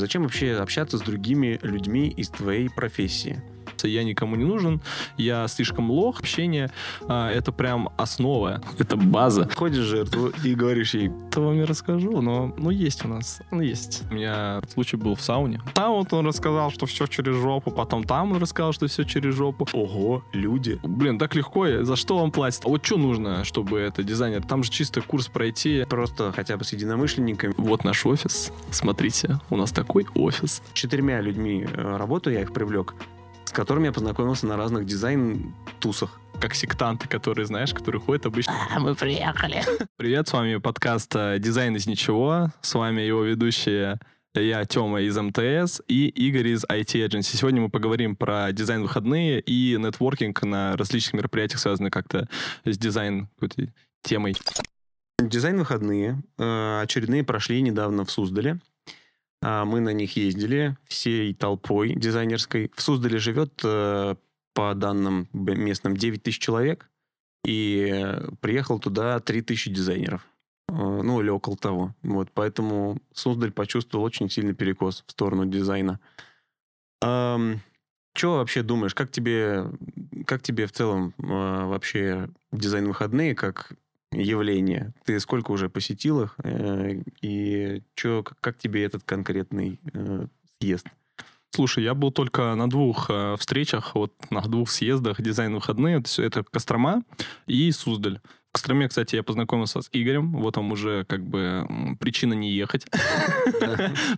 думаешь, зачем вообще общаться с другими людьми из твоей профессии? Я никому не нужен, я слишком лох. Общение это прям основа, это база. Ходишь жертву и говоришь ей: то вам не расскажу, но есть у нас, есть. У меня случай был в сауне. Там вот он рассказал, что все через жопу, потом там он рассказал, что все через жопу. Ого, люди. Блин, так легко, за что вам платят? А вот что нужно, чтобы это дизайнер? Там же чисто курс пройти. Просто хотя бы с единомышленниками. Вот наш офис, смотрите, у нас такой офис. 4 людьми работаю, я их привлек, с которыми я познакомился на разных дизайн-тусах. Как сектанты, которые, знаешь, которые ходят обычно... мы приехали. Привет, с вами подкаст «Дизайн из ничего». С вами его ведущие я, Тёма из МТС, и Игорь из IT Agency. Сегодня мы поговорим про дизайн-выходные и нетворкинг на различных мероприятиях, связанных как-то с дизайн какой-то темой. Дизайн-выходные очередные прошли недавно в Суздале. Мы на них ездили всей толпой дизайнерской. В Суздале живет, по данным местным, 9 тысяч человек. И приехал туда 3 тысячи дизайнеров. Ну, или около того. Вот, поэтому Суздаль почувствовал очень сильный перекос в сторону дизайна. Чего вообще думаешь? Как тебе в целом вообще дизайн-выходные как явления? Ты сколько уже посетил их? И как тебе этот конкретный съезд? Слушай, я был только на 2 встречах, вот на 2 съездах дизайн-выходные. Это Кострома и Суздаль. В Костроме, кстати, я познакомился с Игорем. Вот там уже как бы причина не ехать.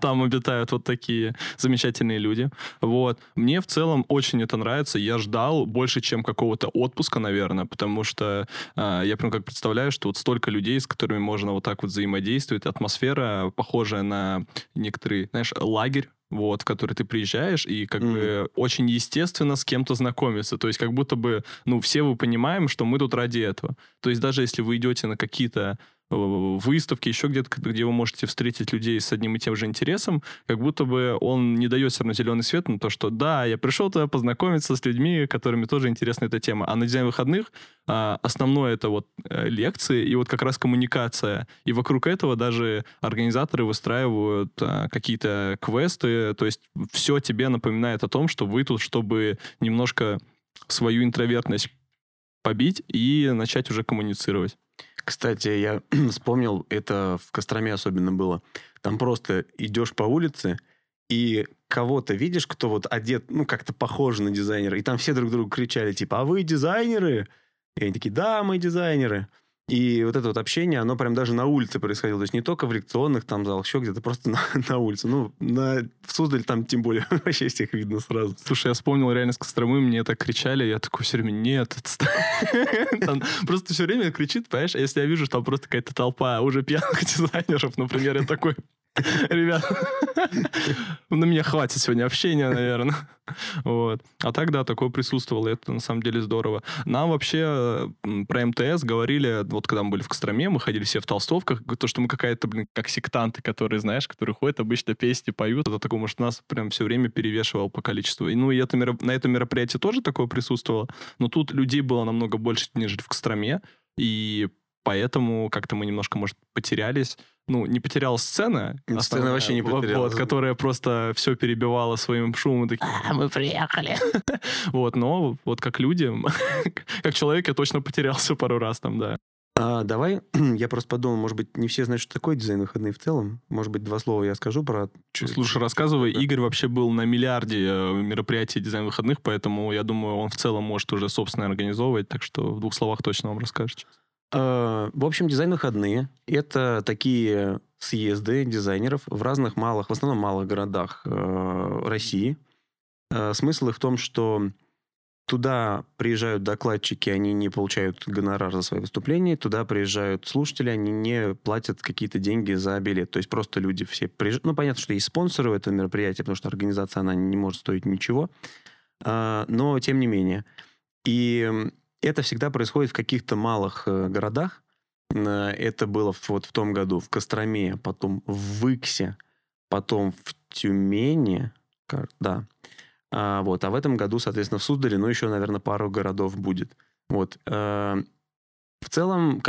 Там обитают вот такие замечательные люди. Вот. Мне в целом очень это нравится. Я ждал больше, чем какого-то отпуска, наверное, потому что я прям как представляю, что вот столько людей, с которыми можно вот так вот взаимодействовать. Атмосфера похожая на некоторые, знаешь, лагерь, вот, в который ты приезжаешь, и как бы очень естественно с кем-то знакомиться. То есть как будто бы, все вы понимаем, что мы тут ради этого. То есть даже если вы идете на какие-то выставки, еще где-то, где вы можете встретить людей с одним и тем же интересом, как будто бы он не дает все равно зеленый свет на то, что да, я пришел туда познакомиться с людьми, которыми тоже интересна эта тема. А на дизайн-выходных основное это вот лекции и вот как раз коммуникация. И вокруг этого даже организаторы выстраивают какие-то квесты, то есть все тебе напоминает о том, что вы тут, чтобы немножко свою интровертность побить и начать уже коммуницировать. Кстати, я вспомнил, это в Костроме особенно было. Там просто идешь по улице и кого-то видишь, кто вот одет, как-то похож на дизайнера. И там все друг другу кричали, типа, а вы дизайнеры? И они такие, да, мы дизайнеры. И вот это вот общение, оно прям даже на улице происходило. То есть не только в лекционных там залах, еще где-то, просто на улице. В Суздале там тем более вообще всех видно сразу. Слушай, я вспомнил реально с Костромы, мне так кричали, я такой все время, нет, отстань. Просто все время кричит, понимаешь? Если я вижу, что там просто какая-то толпа уже пьяных дизайнеров, например, я такой... Ребят, на меня хватит сегодня общения, наверное. Вот. А так, да, такое присутствовало, это на самом деле здорово. Нам вообще про МТС говорили, вот когда мы были в Костроме, мы ходили все в толстовках, то, что мы какая-то, как сектанты, которые, знаешь, которые ходят, обычно песни поют. Это такое, может, нас прям все время перевешивало по количеству. И, на этом мероприятии тоже такое присутствовало, но тут людей было намного больше, нежели в Костроме, и поэтому как-то мы немножко, может, потерялись. Не потерялась сцена. Сцена вообще не потерялась. Вот, которая просто все перебивала своим шумом. Такие, мы приехали. Вот, но вот как люди, как человек, я точно потерялся пару раз там, да. Давай, я просто подумал, может быть, не все знают, что такое дизайн-выходные в целом. Может быть, 2 слова я скажу про... Слушай, рассказывай. Да. Игорь вообще был на миллиарде мероприятий дизайн-выходных, поэтому, я думаю, он в целом может уже собственно организовывать, так что в 2 словах точно вам расскажет. В общем, дизайн-выходные – это такие съезды дизайнеров в разных в основном малых городах России. Смысл их в том, что туда приезжают докладчики, они не получают гонорар за свои выступления, туда приезжают слушатели, они не платят какие-то деньги за билет. То есть просто люди все приезжают. Понятно, что есть спонсоры в этом мероприятии, потому что организация, она не может стоить ничего. Но, тем не менее. И... это всегда происходит в каких-то малых городах. Это было в том году в Костроме, потом в Выксе, потом в Тюмени. Да. А в этом году, соответственно, в Суздале, еще, наверное, пару городов будет. Вот. В целом,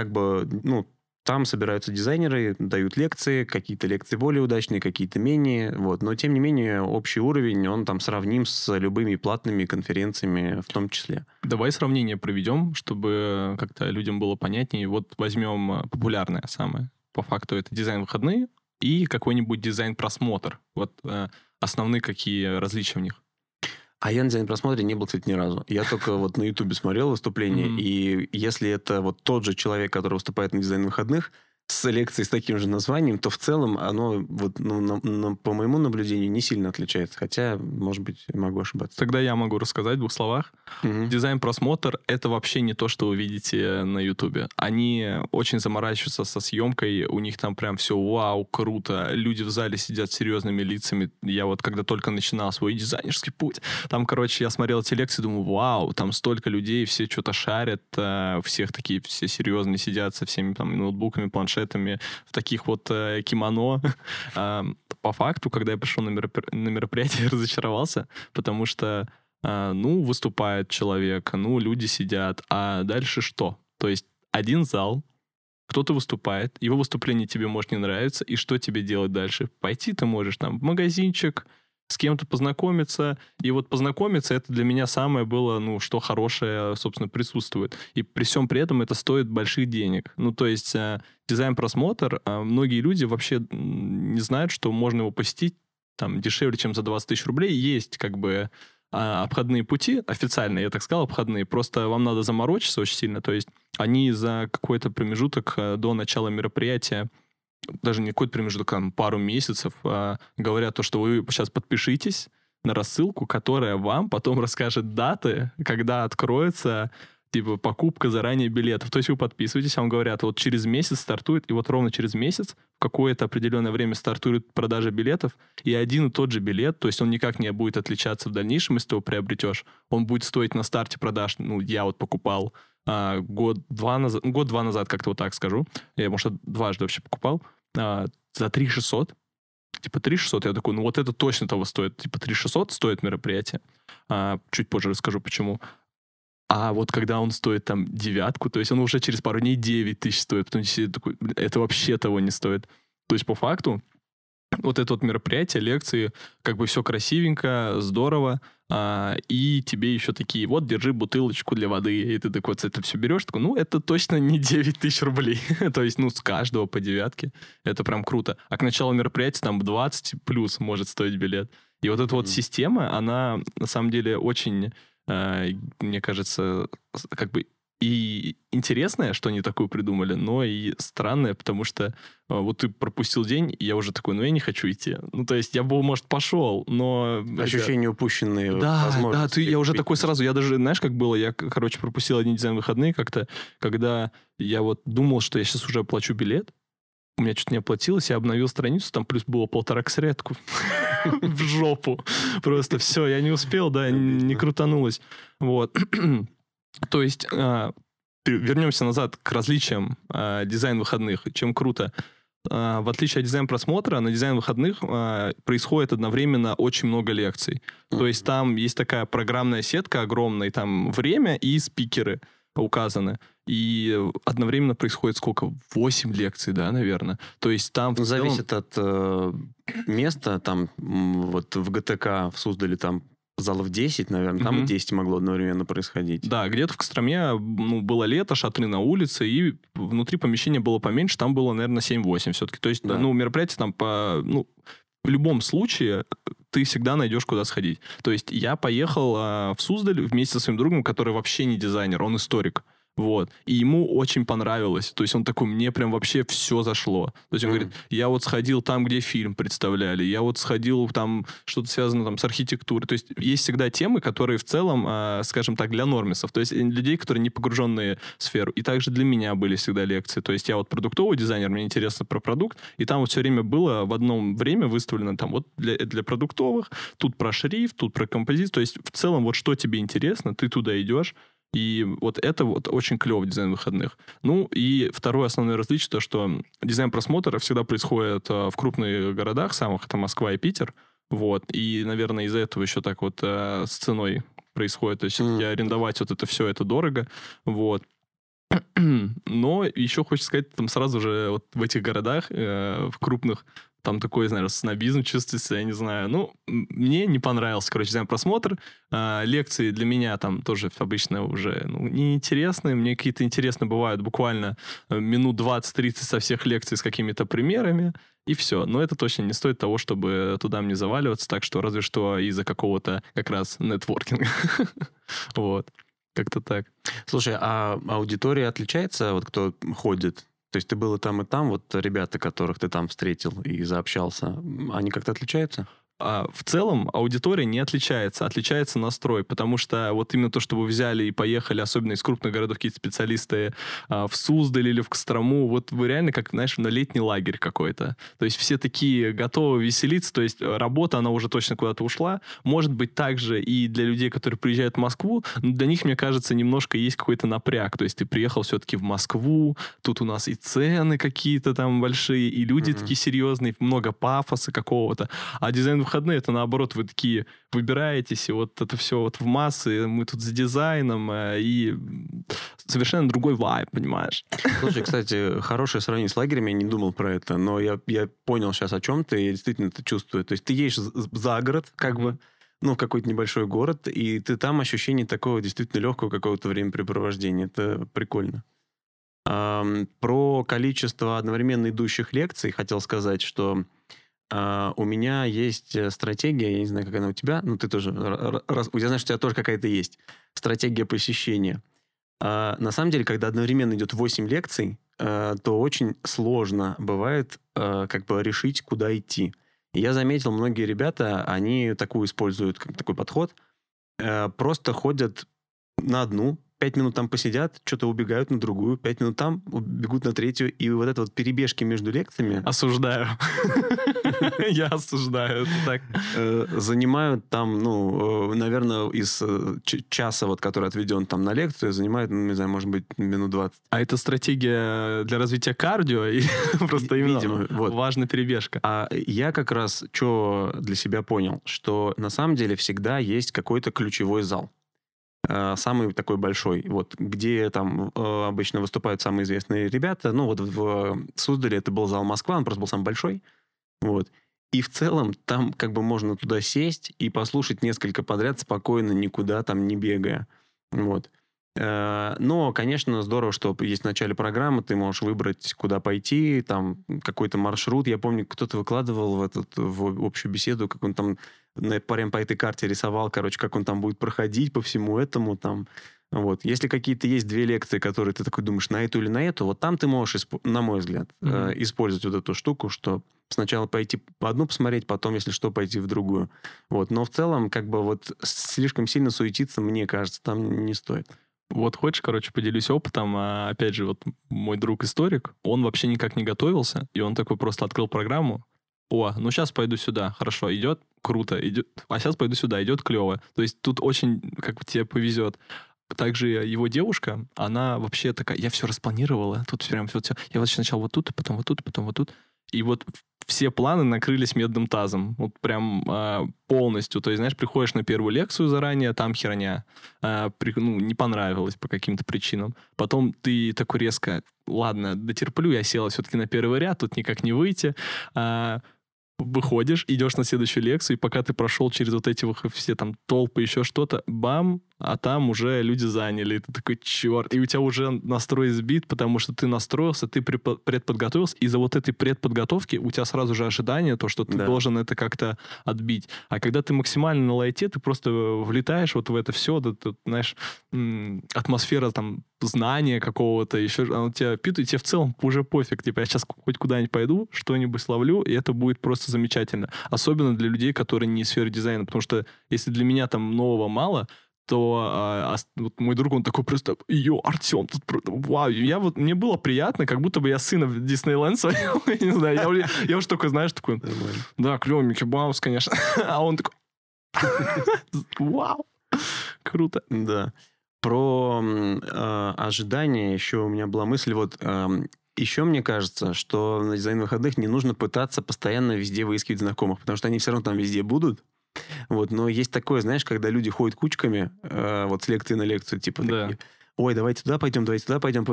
Там собираются дизайнеры, дают лекции, какие-то лекции более удачные, какие-то менее. Вот. Но, тем не менее, общий уровень, он там сравним с любыми платными конференциями в том числе. Давай сравнение проведем, чтобы как-то людям было понятнее. Вот возьмем популярное самое. По факту это дизайн-выходные и какой-нибудь дизайн-просмотр. Вот основные какие различия в них. А я на дизайн-просмотре не был, кстати, ни разу. Я только вот на Ютубе смотрел выступление, и если это вот тот же человек, который выступает на дизайн-выходных, с лекцией с таким же названием, то в целом оно, вот, по моему наблюдению, не сильно отличается. Хотя, может быть, могу ошибаться. Тогда я могу рассказать в двух словах. Дизайн-просмотр – это вообще не то, что вы видите на Ютубе. Они очень заморачиваются со съемкой, у них там прям все вау, круто. Люди в зале сидят с серьезными лицами. Я вот, когда только начинал свой дизайнерский путь, там, короче, я смотрел эти лекции, думаю, вау, там столько людей, все что-то шарят, всех такие, все серьезные сидят со всеми там ноутбуками, планшетами, в таких вот кимоно. По факту, когда я пришел на мероприятие, я разочаровался, потому что, выступает человек, люди сидят, а дальше что? То есть один зал, кто-то выступает, его выступление тебе может не нравиться, и что тебе делать дальше? Пойти ты можешь там в магазинчик, с кем-то познакомиться. И вот познакомиться, это для меня самое было, что хорошее, собственно, присутствует. И при всем при этом это стоит больших денег. То есть дизайн-просмотр, многие люди вообще не знают, что можно его посетить там дешевле, чем за 20 тысяч рублей. Есть как бы обходные пути, официально, я так сказал, обходные. Просто вам надо заморочиться очень сильно. То есть они за какой-то промежуток до начала мероприятия, даже не какой-то промежуток, там, пару месяцев, говорят то, что вы сейчас подпишитесь на рассылку, которая вам потом расскажет даты, когда откроется, покупка заранее билетов. То есть вы подписываетесь, а вам говорят, вот через месяц стартует, и вот ровно через месяц в какое-то определенное время стартует продажа билетов, и один и тот же билет, то есть он никак не будет отличаться в дальнейшем, если ты его приобретешь, он будет стоить на старте продаж, я вот покупал год-два назад, как-то вот так скажу. Я, может, дважды вообще покупал. За 3600. 3600. Я такой, вот это точно того стоит. 3600 стоит мероприятие. Чуть позже расскажу, почему. А вот когда он стоит там 9, то есть он уже через пару дней 9000 стоит. Потом я такой, это вообще того не стоит. То есть по факту вот это вот мероприятие, лекции, как бы все красивенько, здорово. И тебе еще такие, вот, держи бутылочку для воды. И ты такой, вот это все берешь, такой, это точно не 9000 рублей. То есть, с каждого по 9. Это прям круто. А к началу мероприятия там 20 плюс может стоить билет. И вот эта вот система, она на самом деле очень, мне кажется, как бы и интересное, что они такую придумали, но и странное, потому что вот ты пропустил день, и я уже такой, я не хочу идти. То есть я бы, может, пошел, но... Ощущение упущенные возможности. Да, я уже такой сразу, я даже, знаешь, как было, я, короче, пропустил один дизайн-выходные как-то, когда я вот думал, что я сейчас уже оплачу билет, у меня что-то не оплатилось, я обновил страницу, там плюс было 1,5 косаря, я такой, в жопу. Просто все, я не успел, да, не крутанулось. Вот. То есть, вернемся назад к различиям дизайн-выходных. Чем круто. В отличие от дизайн-просмотра, на дизайн-выходных происходит одновременно очень много лекций. То есть, там есть такая программная сетка огромная, там время и спикеры указаны. И одновременно происходит сколько? 8 лекций, да, наверное. То есть там... Зависит от места. Там вот в ГТК в Суздале там залов 10, наверное, там 10 могло одновременно происходить. Да, где-то в Костроме было лето, шатры на улице, и внутри помещения было поменьше, там было, наверное, 7-8 все-таки. То есть, да. Мероприятие там по... в любом случае ты всегда найдешь, куда сходить. То есть я поехал в Суздаль вместе со своим другом, который вообще не дизайнер, он историк. Вот. И ему очень понравилось. То есть он такой, мне прям вообще все зашло. То есть он говорит, я вот сходил там, где фильм представляли, я вот сходил там, что-то связано там с архитектурой. То есть есть всегда темы, которые в целом, скажем так, для нормисов. То есть людей, которые не погруженные в сферу. И также для меня были всегда лекции. То есть я вот продуктовый дизайнер, мне интересно про продукт. И там вот все время было в одном время выставлено там вот для продуктовых, тут про шрифт, тут про композицию. То есть в целом вот что тебе интересно, ты туда идешь. И вот это вот очень клево дизайн выходных. И второе основное различие, то что дизайн просмотра всегда происходит в крупных городах самых, это Москва и Питер. Вот. И, наверное, из-за этого еще так вот с ценой происходит. То есть арендовать вот это все, это дорого. Вот. Но еще хочется сказать, там сразу же вот в этих городах, в крупных, там такой, знаешь, снобизм чувствуется, я не знаю. Ну, мне не понравился, короче, просмотр. Лекции для меня там тоже обычно уже неинтересные. Мне какие-то интересные бывают буквально минут 20-30 со всех лекций с какими-то примерами, и все. Но это точно не стоит того, чтобы туда мне заваливаться, так что разве что из-за какого-то как раз нетворкинга. Вот. Как-то так. Слушай, а аудитория отличается, вот кто ходит? То есть ты был и там, вот ребята, которых ты там встретил и заобщался, они как-то отличаются? В целом аудитория не отличается, отличается настрой, потому что вот именно то, что вы взяли и поехали, особенно из крупных городов какие-то специалисты в Суздаль или в Кострому, вот вы реально как, знаешь, на летний лагерь какой-то. То есть все такие готовы веселиться, то есть работа, она уже точно куда-то ушла. Может быть, также и для людей, которые приезжают в Москву, но для них, мне кажется, немножко есть какой-то напряг. То есть ты приехал все-таки в Москву, тут у нас и цены какие-то там большие, и люди такие серьезные, много пафоса какого-то. А дизайн-выходные это наоборот, вы такие выбираетесь, и вот это все вот в массы, мы тут за дизайном, и совершенно другой вайб, понимаешь? Слушай, кстати, хорошее сравнение с лагерями, я не думал про это, но я понял сейчас, о чем ты, я действительно это чувствую. То есть ты едешь за город, как бы, в какой-то небольшой город, и ты там ощущение такого действительно легкого какого-то времяпрепровождения. Это прикольно. Про количество одновременно идущих лекций хотел сказать, что у меня есть стратегия, я не знаю, как она у тебя, но ты тоже, я знаю, что у тебя тоже какая-то есть стратегия посещения. На самом деле, когда одновременно идет 8 лекций, то очень сложно бывает как бы решить, куда идти. И я заметил, многие ребята, они используют такой подход, просто ходят на одну, 5 минут там посидят, что-то убегают на другую, 5 минут там, бегут на третью, и вот это вот перебежки между лекциями... Осуждаю. Я осуждаю. Занимают там, наверное, из часа, который отведен там на лекцию, занимают, не знаю, может быть, минут 20. А это стратегия для развития кардио, и просто именно важна перебежка. А я как раз что для себя понял, что на самом деле всегда есть какой-то ключевой зал. Самый такой большой, где там обычно выступают самые известные ребята. В Суздале это был зал Москва, он просто был самый большой. И в целом там как бы можно туда сесть и послушать несколько подряд спокойно, никуда там не бегая. Но, конечно, здорово, что есть в начале программы, ты можешь выбрать, куда пойти, там какой-то маршрут. Я помню, кто-то выкладывал в общую беседу, как он там... Парень по этой карте рисовал, как он там будет проходить по всему этому. Если какие-то есть две лекции, которые ты такой думаешь, на эту или на эту, вот там ты можешь, на мой взгляд, использовать вот эту штуку, что сначала пойти одну посмотреть, потом, если что, пойти в другую. Но в целом, слишком сильно суетиться, мне кажется, там не стоит. Вот хочешь, поделюсь опытом. Опять же, мой друг-историк, он вообще никак не готовился, и он такой просто открыл программу. О, сейчас пойду сюда, хорошо, идет, круто, идет, а сейчас пойду сюда, идет клево. То есть тут очень, тебе повезет. Также его девушка, она вообще такая, я все распланировала, тут прям все, я сначала тут, потом тут, потом тут. И все планы накрылись медным тазом. Полностью. То есть, приходишь на первую лекцию заранее, там херня. Не понравилось по каким-то причинам. Потом ты такой резко, ладно, дотерплю, я села все-таки на первый ряд, тут никак не выйти. Выходишь, идешь на следующую лекцию, и пока ты прошел через эти все там толпы, еще что-то, бам, а там уже люди заняли. И ты такой, черт. И у тебя уже настрой сбит, потому что ты настроился, ты предподготовился, из-за этой предподготовки у тебя сразу же ожидание, то, что ты должен это как-то отбить. А когда ты максимально на лайте, ты просто влетаешь в это все, атмосфера там знания какого-то, еще оно тебя питает, и тебе в целом уже пофиг. Я сейчас хоть куда-нибудь пойду, что-нибудь словлю, и это будет просто замечательно. Особенно для людей, которые не из сферы дизайна, потому что если для меня там нового мало, то мой друг, он такой просто, Артем, тут просто, вау, мне было приятно, как будто бы я сына в Диснейленд своего, я не знаю, я уж такой, знаешь, такой, да, клевый Микки Маус, конечно, а он такой, вау, круто. Да, про ожидания еще у меня была мысль, еще мне кажется, что на дизайн-выходных не нужно пытаться постоянно везде выискивать знакомых, потому что они все равно там везде будут. Но есть такое, знаешь, когда люди ходят кучками, с лекции на лекцию, такие. ой, давайте туда пойдем,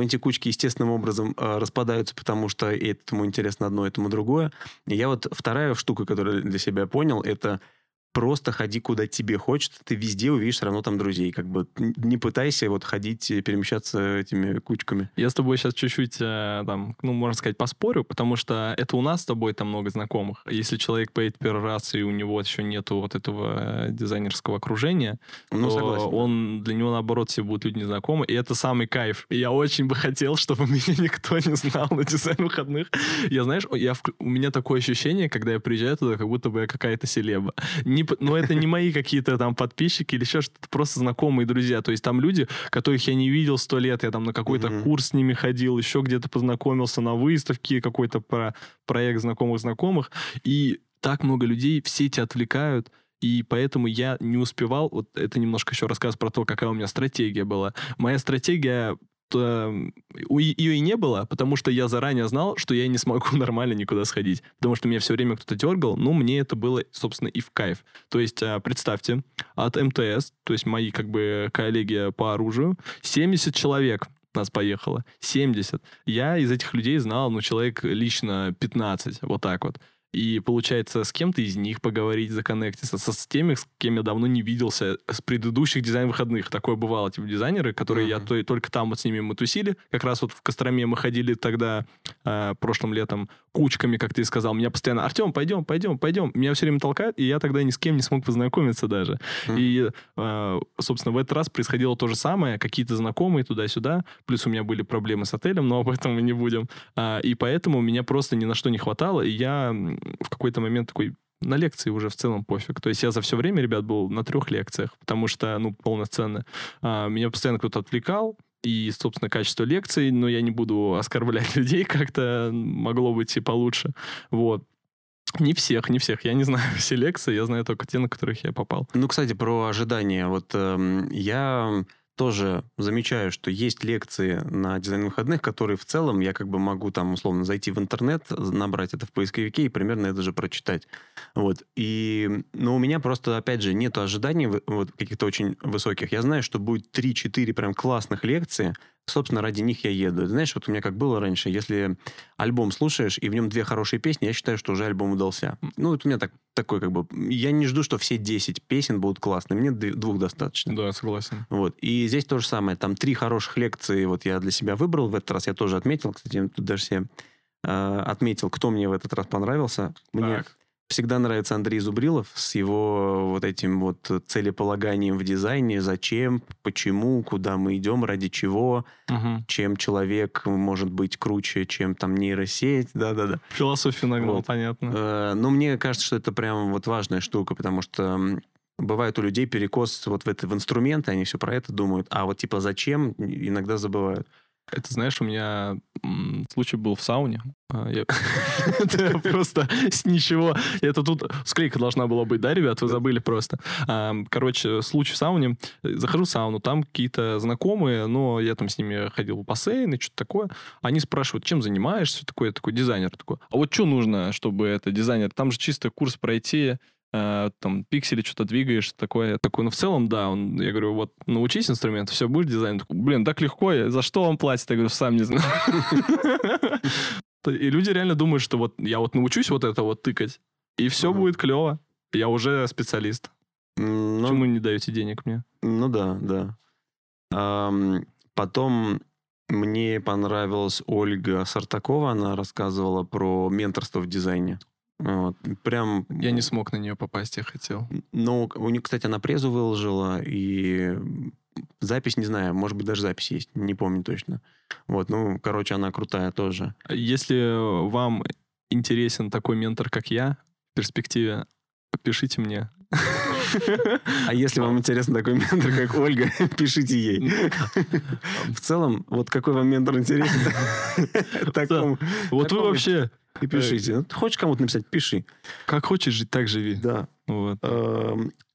эти кучки естественным образом распадаются, потому что этому интересно одно, этому другое. И я вот вторая штука, которую для себя понял, это просто ходи, куда тебе хочется, ты везде увидишь все равно там друзей. Как бы не пытайся вот ходить, перемещаться этими кучками. Я с тобой сейчас чуть-чуть, там, ну, можно сказать, поспорю, потому что это у нас с тобой там много знакомых. Если человек поедет первый раз, и у него еще нету вот этого дизайнерского окружения, ну, согласен, он, для него, наоборот, все будут люди незнакомы, и это самый кайф. И я очень бы хотел, чтобы меня никто не знал на дизайн-выходных. Я, знаешь, у меня такое ощущение, когда я приезжаю туда, как будто бы я какая-то селеба. Но это не мои какие-то там подписчики или еще что-то, просто знакомые друзья. То есть там люди, которых я не видел 100 лет, я там на какой-то курс с ними ходил, еще где-то познакомился на выставке, какой-то проект знакомых-знакомых. И так много людей, все эти отвлекают. И поэтому я не успевал. Вот это немножко еще рассказ про то, какая у меня стратегия была. Моя стратегия... ее и не было, потому что я заранее знал, что я не смогу нормально никуда сходить. Потому что меня все время кто-то дергал, но мне это было, собственно, и в кайф. То есть, представьте, от МТС, то есть мои как бы коллеги по оружию, 70 человек нас поехало. 70. Я из этих людей знал, ну, человек лично 15, вот так вот. И получается, с кем-то из них поговорить, законнектиться, с теми, с кем я давно не виделся, с предыдущих дизайн-выходных. Такое бывало, типа, дизайнеры, которые я только там вот с ними мы тусили. Как раз вот в Костроме мы ходили тогда, прошлым летом, кучками, как ты сказал. Меня постоянно, Артем, пойдем. Меня все время толкают, и я тогда ни с кем не смог познакомиться даже. И, собственно, в этот раз происходило то же самое. Какие-то знакомые туда-сюда. Плюс у меня были проблемы с отелем, но об этом мы не будем. И поэтому меня просто ни на что не хватало, и я... в какой-то момент такой, на лекции уже в целом пофиг. То есть я за все время, ребят, был на 3 лекциях, потому что, ну, полноценно. Меня постоянно кто-то отвлекал, и, собственно, качество лекций, но я не буду оскорблять людей, как-то могло быть и получше. Вот. Не всех. Я не знаю все лекции, я знаю только те, на которых я попал. Ну, кстати, про ожидания. Вот я... тоже замечаю, что есть лекции на дизайн-выходных, которые в целом я как бы могу там условно зайти в интернет, набрать это в поисковике и примерно это же прочитать. Вот. Но у меня просто, опять же, нет ожиданий вот, каких-то очень высоких. Я знаю, что будет 3-4 прям классных лекции, собственно, ради них я еду. Знаешь, вот у меня как было раньше, если альбом слушаешь, и в нем 2 хорошие песни, я считаю, что уже альбом удался. Ну, вот у меня такой как бы... Я не жду, что все 10 песен будут классные. Мне 2 достаточно. Да, согласен. Вот. И здесь то же самое. Там 3 хороших лекции вот я для себя выбрал. В этот раз я тоже отметил. Кстати, тут даже себе отметил, кто мне в этот раз понравился. Мне всегда нравится Андрей Зубрилов с его вот этим вот целеполаганием в дизайне. Зачем, почему, куда мы идем, ради чего, чем человек может быть круче, чем там нейросеть. Да. Философию нагнал, вот. Понятно. Но мне кажется, что это прям вот важная штука, потому что бывает у людей перекос вот в инструменты, они все про это думают, а вот типа зачем иногда забывают. Это, знаешь, у меня случай был в сауне. Это просто с ничего. Это тут склейка должна была быть, да, ребят? Вы забыли просто. Короче, случай в сауне. Захожу в сауну, там какие-то знакомые, но я там с ними ходил в бассейн и что-то такое. Они спрашивают, чем занимаешься? Я такой, дизайнер. А вот что нужно, чтобы это дизайнер? Там же чисто курс пройти... там, пиксели что-то двигаешь, такое, ну, в целом, да, я говорю, вот, научись инструменту, все, будешь дизайнер, блин, так легко, за что вам платят? Я говорю, сам не знаю. И люди реально думают, что вот я вот научусь вот это вот тыкать, и все будет клево, я уже специалист. Почему не даете денег мне? Ну да. Потом мне понравилась Ольга Сартакова, она рассказывала про менторство в дизайне. Вот, прям... Я не смог на нее попасть, я хотел. Ну, у нее, кстати, она презу выложила, и запись, не знаю, может быть, даже запись есть, не помню точно. Вот, ну, короче, она крутая тоже. Если вам интересен такой ментор, как я, в перспективе, пишите мне. А если вам интересен такой ментор, как Ольга, пишите ей. В целом, вот какой вам ментор интересен? Вот вы вообще... И пишите. Хочешь кому-то написать, пиши. Как хочешь жить, так живи. Да.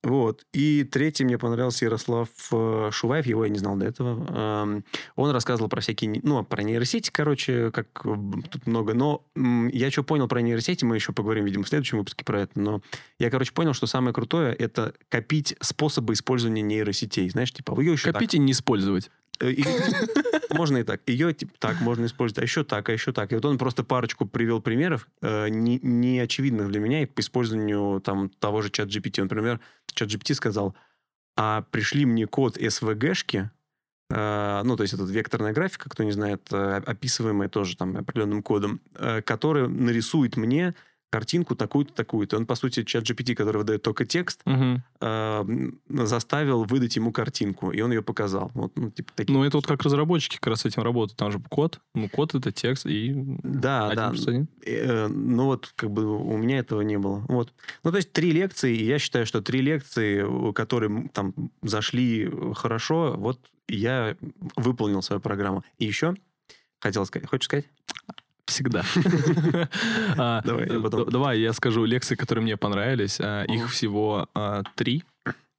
Вот. И третий мне понравился Ярослав Шуваев, его я не знал до этого. Он рассказывал про всякие... Ну, про нейросети, короче, как тут много. Но я что понял про нейросети, мы еще поговорим, видимо, в следующем выпуске про это. Но я, короче, понял, что самое крутое — это копить способы использования нейросетей. Знаешь, типа... Копить и не использовать. Можно и так. Ее типа, так можно использовать, а еще так. И вот он просто парочку привел примеров, не очевидных для меня, и по использованию там, того же ChatGPT. Например, ChatGPT сказал, а пришли мне код SVG-шки, ну, то есть это векторная графика, кто не знает, описываемая тоже там определенным кодом, который нарисует мне картинку такую-то, такую-то. Он, по сути, ChatGPT, который выдает только текст, заставил выдать ему картинку, и он ее показал. Вот, ну, типа, такие это вот как разработчики как раз с этим работают. Там же код. Ну, код — это текст, и... Да. Ну, вот, как бы у меня этого не было. Вот. Ну, то есть 3 лекции, и я считаю, что 3 лекции, которые там зашли хорошо, вот я выполнил свою программу. И еще хотел сказать... Хочешь сказать? Всегда. Давай я скажу лекции, которые мне понравились. Их всего 3.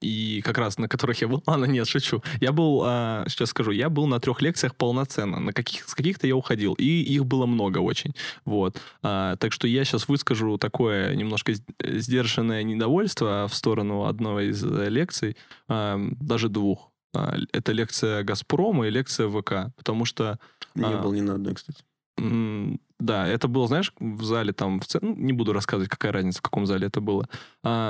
И как раз на которых я был... Ладно, нет, шучу. Я был, сейчас скажу, я был на 3 лекциях полноценно. С каких-то я уходил. И их было много очень. Вот. Так что я сейчас выскажу такое немножко сдержанное недовольство в сторону одной из лекций. Даже 2. Это лекция «Газпрома» и лекция «ВК». Потому что... Не был ни на одной, кстати. Да, это было, знаешь, в зале там... Не буду рассказывать, какая разница, в каком зале это было.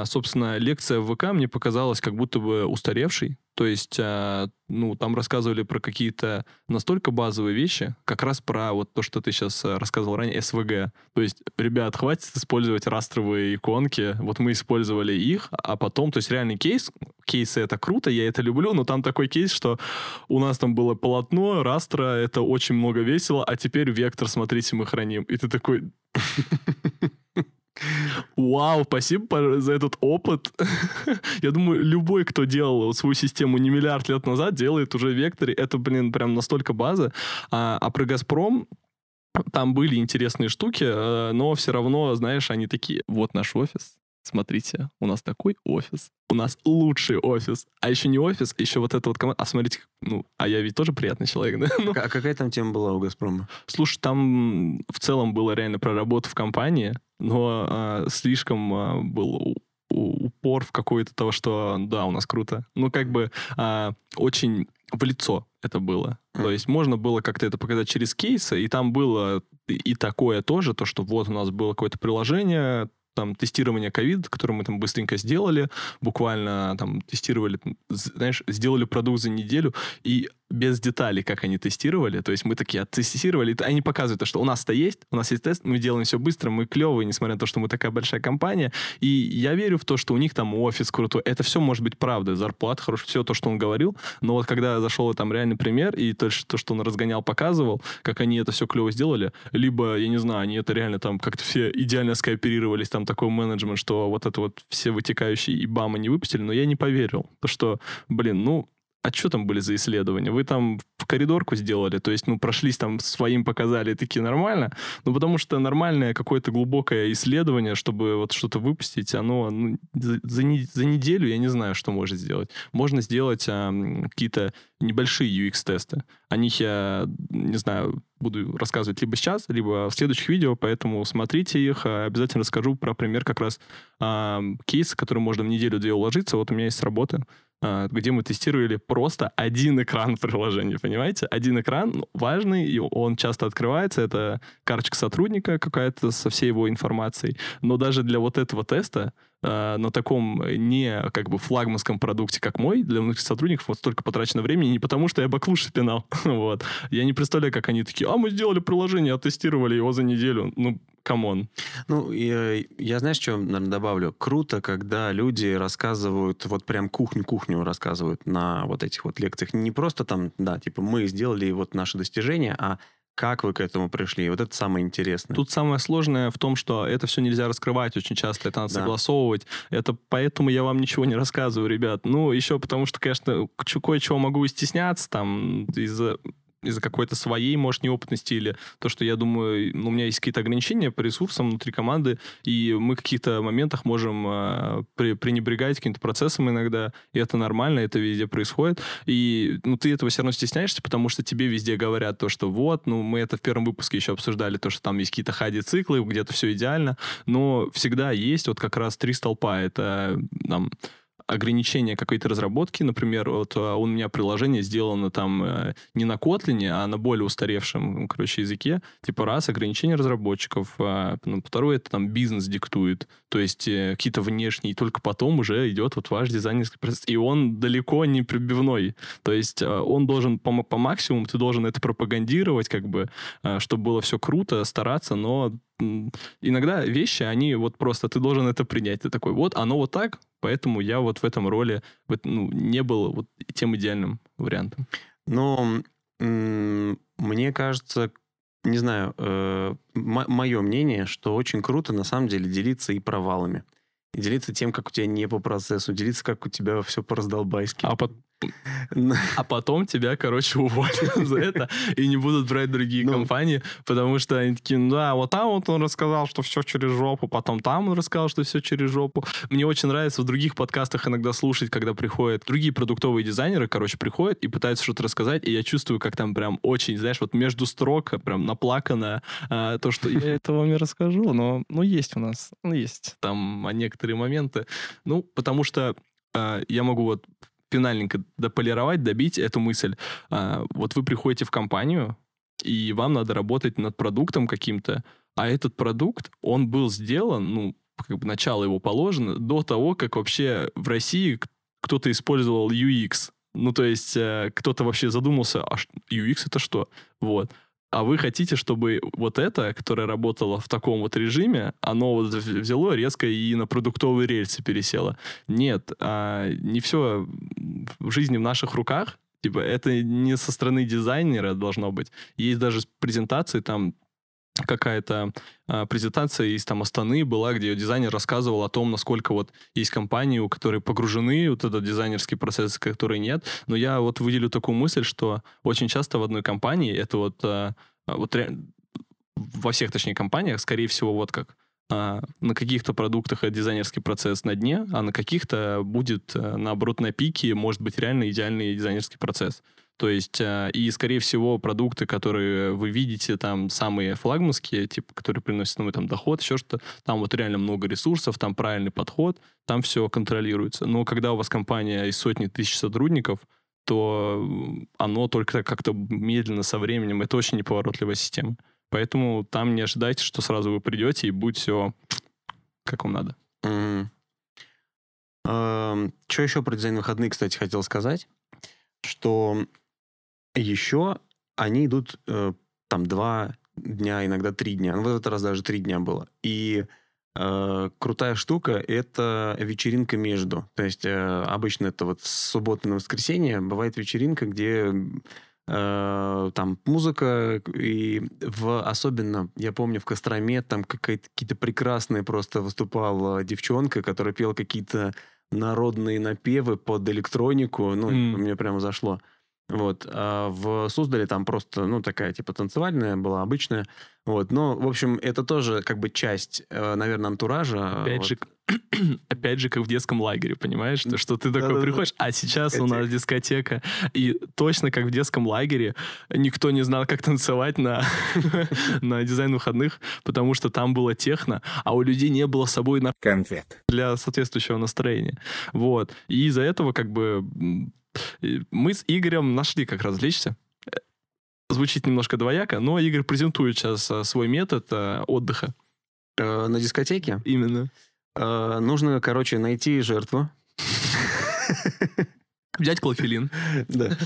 Собственно, лекция в ВК мне показалась как будто бы устаревшей. То есть, ну, там рассказывали про какие-то настолько базовые вещи, как раз про вот то, что ты сейчас рассказывал ранее, SVG. То есть, ребят, хватит использовать растровые иконки. Вот мы использовали их, а потом... То есть, реальный кейс... Кейсы — это круто, я это люблю, но там такой кейс, что у нас там было полотно, растра, это очень много весело, а теперь вектор, смотрите, мы храним. И ты такой... Вау, спасибо за этот опыт. Я думаю, любой, кто делал свою систему не миллиард лет назад, делает уже векторы. Это, блин, прям настолько база. А про «Газпром» там были интересные штуки, но все равно, знаешь, они такие, вот наш офис. Смотрите, у нас такой офис. У нас лучший офис. А еще не офис, еще вот эта вот команда. А смотрите, ну, а я ведь тоже приятный человек, да? А какая там тема была у «Газпрома»? Слушай, там в целом было реально про работу в компании, но слишком был упор в какое-то того, что да, у нас круто. Ну, как бы очень в лицо это было. То есть можно было как-то это показать через кейсы, и там было и такое тоже, то, что вот у нас было какое-то приложение, там, тестирование ковида, которое мы там быстренько сделали, буквально там тестировали, знаешь, сделали продукт за неделю, и без деталей, как они тестировали, то есть мы такие оттестировали, они показывают то, что у нас-то есть, у нас есть тест, мы делаем все быстро, мы клевые, несмотря на то, что мы такая большая компания, и я верю в то, что у них там офис крутой, это все может быть правда, зарплата хорошая, все то, что он говорил, но вот когда зашел там реальный пример, и то, что он разгонял, показывал, как они это все клево сделали, либо, я не знаю, они это реально там как-то все идеально скооперировались, там такой менеджмент, что вот это вот все вытекающие и бамы не выпустили, но я не поверил, то что, блин, ну, а что там были за исследования? Вы там в коридорку сделали, то есть, ну, прошлись там, своим показали, такие нормально, ну, потому что нормальное какое-то глубокое исследование, чтобы вот что-то выпустить, оно ну, за неделю я не знаю, что можно сделать. Можно сделать какие-то небольшие UX-тесты. О них я, не знаю, буду рассказывать либо сейчас, либо в следующих видео, поэтому смотрите их. Обязательно расскажу про пример как раз кейса, который можно в неделю-две уложиться. Вот у меня есть работа, где мы тестировали просто 1 экран приложения, понимаете? 1 экран важный, и он часто открывается. Это карточка сотрудника какая-то со всей его информацией. Но даже для вот этого теста на таком не как бы флагманском продукте, как мой, для многих сотрудников вот столько потрачено времени, не потому что я баклуши спинал. Вот. Я не представляю, как они такие, мы сделали приложение, оттестировали его за неделю. Ну, камон. Ну, я знаешь, что, наверное, добавлю? Круто, когда люди рассказывают, вот прям кухню-кухню рассказывают на вот этих вот лекциях. Не просто там, да, типа мы сделали вот наши достижения, а как вы к этому пришли? Вот это самое интересное. Тут самое сложное в том, что это все нельзя раскрывать очень часто, это надо согласовывать. Это поэтому я вам ничего не рассказываю, ребят. Ну, еще потому что, конечно, кое-чего могу и стесняться, там, из-за какой-то своей, может, неопытности или то, что я думаю, у меня есть какие-то ограничения по ресурсам внутри команды, и мы в каких-то моментах можем пренебрегать каким-то процессом иногда, и это нормально, это везде происходит, и ну, ты этого все равно стесняешься, потому что тебе везде говорят то, что вот, ну, мы это в первом выпуске еще обсуждали, то, что там есть какие-то хади-циклы, где-то все идеально, но всегда есть вот как раз 3 столпа, это там ограничение какой-то разработки. Например, вот у меня приложение сделано там не на Kotlin, а на более устаревшем, короче, языке. Типа раз, ограничение разработчиков. Второе, это там бизнес диктует. То есть какие-то внешние. И только потом уже идет вот ваш дизайнерский процесс. И он далеко не пробивной. То есть он должен по максимуму, ты должен это пропагандировать, как бы, чтобы было все круто, стараться, но иногда вещи, они вот просто, ты должен это принять. Ты такой, вот, оно вот так, поэтому я вот в этом роли не был вот тем идеальным вариантом. Ну, мне кажется, не знаю, мое мнение, что очень круто на самом деле делиться и провалами. И делиться тем, как у тебя не по процессу, делиться, как у тебя все по-раздолбайски. А потом тебя, короче, уволят за это и не будут брать другие компании, потому что они такие, да, вот там вот он рассказал, что все через жопу, потом там он рассказал, что все через жопу. Мне очень нравится в других подкастах иногда слушать, когда приходят другие продуктовые дизайнеры, короче, приходят и пытаются что-то рассказать, и я чувствую, как там прям очень, знаешь, вот между строк прям наплакано то, что я этого не расскажу, но есть у нас, есть там некоторые моменты. Ну, потому что я могу вот финальненько дополировать, добить эту мысль. Вот вы приходите в компанию, и вам надо работать над продуктом каким-то, а этот продукт, он был сделан, как бы начало его положено, до того, как вообще в России кто-то использовал UX. То есть кто-то вообще задумался, а UX это что? Вот. А вы хотите, чтобы вот это, которое работало в таком вот режиме, оно вот взяло резко и на продуктовые рельсы пересело. Нет, не все в жизни в наших руках. Типа, это не со стороны дизайнера должно быть. Есть даже презентации там, какая-то презентация из там Астаны была, где дизайнер рассказывал о том, насколько вот есть компании, у которых погружены вот этот дизайнерский процесс, который нет. Но я вот выделю такую мысль, что очень часто в одной компании, это вот во всех, точнее, компаниях, скорее всего, вот как на каких-то продуктах дизайнерский процесс на дне, а на каких-то будет, наоборот, на пике, может быть, реально идеальный дизайнерский процесс. То есть, и, скорее всего, продукты, которые вы видите, там, самые флагманские, типа, которые приносят новый там доход, еще что-то, там вот реально много ресурсов, там правильный подход, там все контролируется. Но когда у вас компания из сотни тысяч сотрудников, то оно только как-то медленно со временем, это очень неповоротливая система. Поэтому там не ожидайте, что сразу вы придете и будет все как вам надо. Что еще про дизайн-выходные, кстати, хотел сказать, что еще они идут там 2 дня, иногда 3 дня. В этот раз даже 3 дня было. И крутая штука — это вечеринка между. То есть обычно это вот с субботы на воскресенье бывает вечеринка, где там музыка. И особенно, я помню, в Костроме там какие-то прекрасные просто выступала девчонка, которая пела какие-то народные напевы под электронику. Мне прямо зашло. Вот. А в Суздале там просто, такая, типа, танцевальная была, обычная. Вот. Но, в общем, это тоже, как бы, часть, наверное, антуража. Опять же, как в детском лагере, понимаешь? То, что ты такой приходишь, а сейчас дискотека. У нас дискотека. И точно, как в детском лагере, никто не знал, как танцевать на дизайн-выходных, потому что там было техно, а у людей не было с собой конфет для соответствующего настроения. Вот. И из-за этого, как бы, мы с Игорем нашли, как развлечься. Звучит немножко двояко, но Игорь презентует сейчас свой метод отдыха. На дискотеке? Именно. Нужно, короче, найти жертву. Взять клофелин. Да.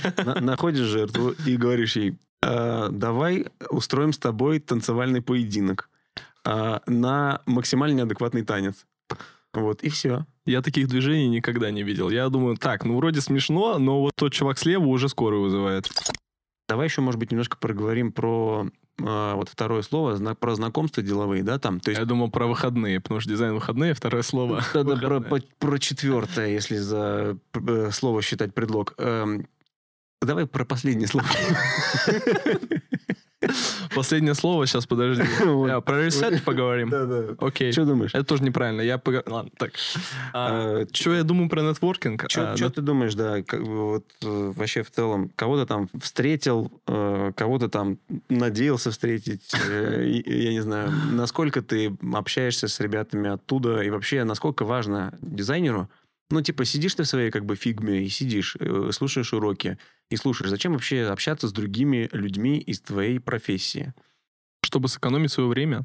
Находишь жертву и говоришь ей, давай устроим с тобой танцевальный поединок на максимально неадекватный танец. Вот, и все. Я таких движений никогда не видел. Я думаю, вроде смешно, но вот тот чувак слева уже скорую вызывает. Давай еще, может быть, немножко проговорим про вот второе слово, про знакомства деловые, да, там? То есть... Я думал про выходные, потому что дизайн-выходные, второе слово. Про четвертое, если за слово считать предлог. Давай про последнее слово. Последнее слово, сейчас подожди. Про ресет поговорим? Да. Окей. Что думаешь? Это тоже неправильно. Ладно, так. Что я думаю про нетворкинг? Что ты думаешь, да, вот вообще в целом? Кого-то там встретил, кого-то там надеялся встретить. Я не знаю, насколько ты общаешься с ребятами оттуда и вообще, насколько важно дизайнеру Ну, типа, сидишь ты в своей как бы фигме и сидишь, слушаешь уроки и слушаешь. Зачем вообще общаться с другими людьми из твоей профессии? Чтобы сэкономить свое время.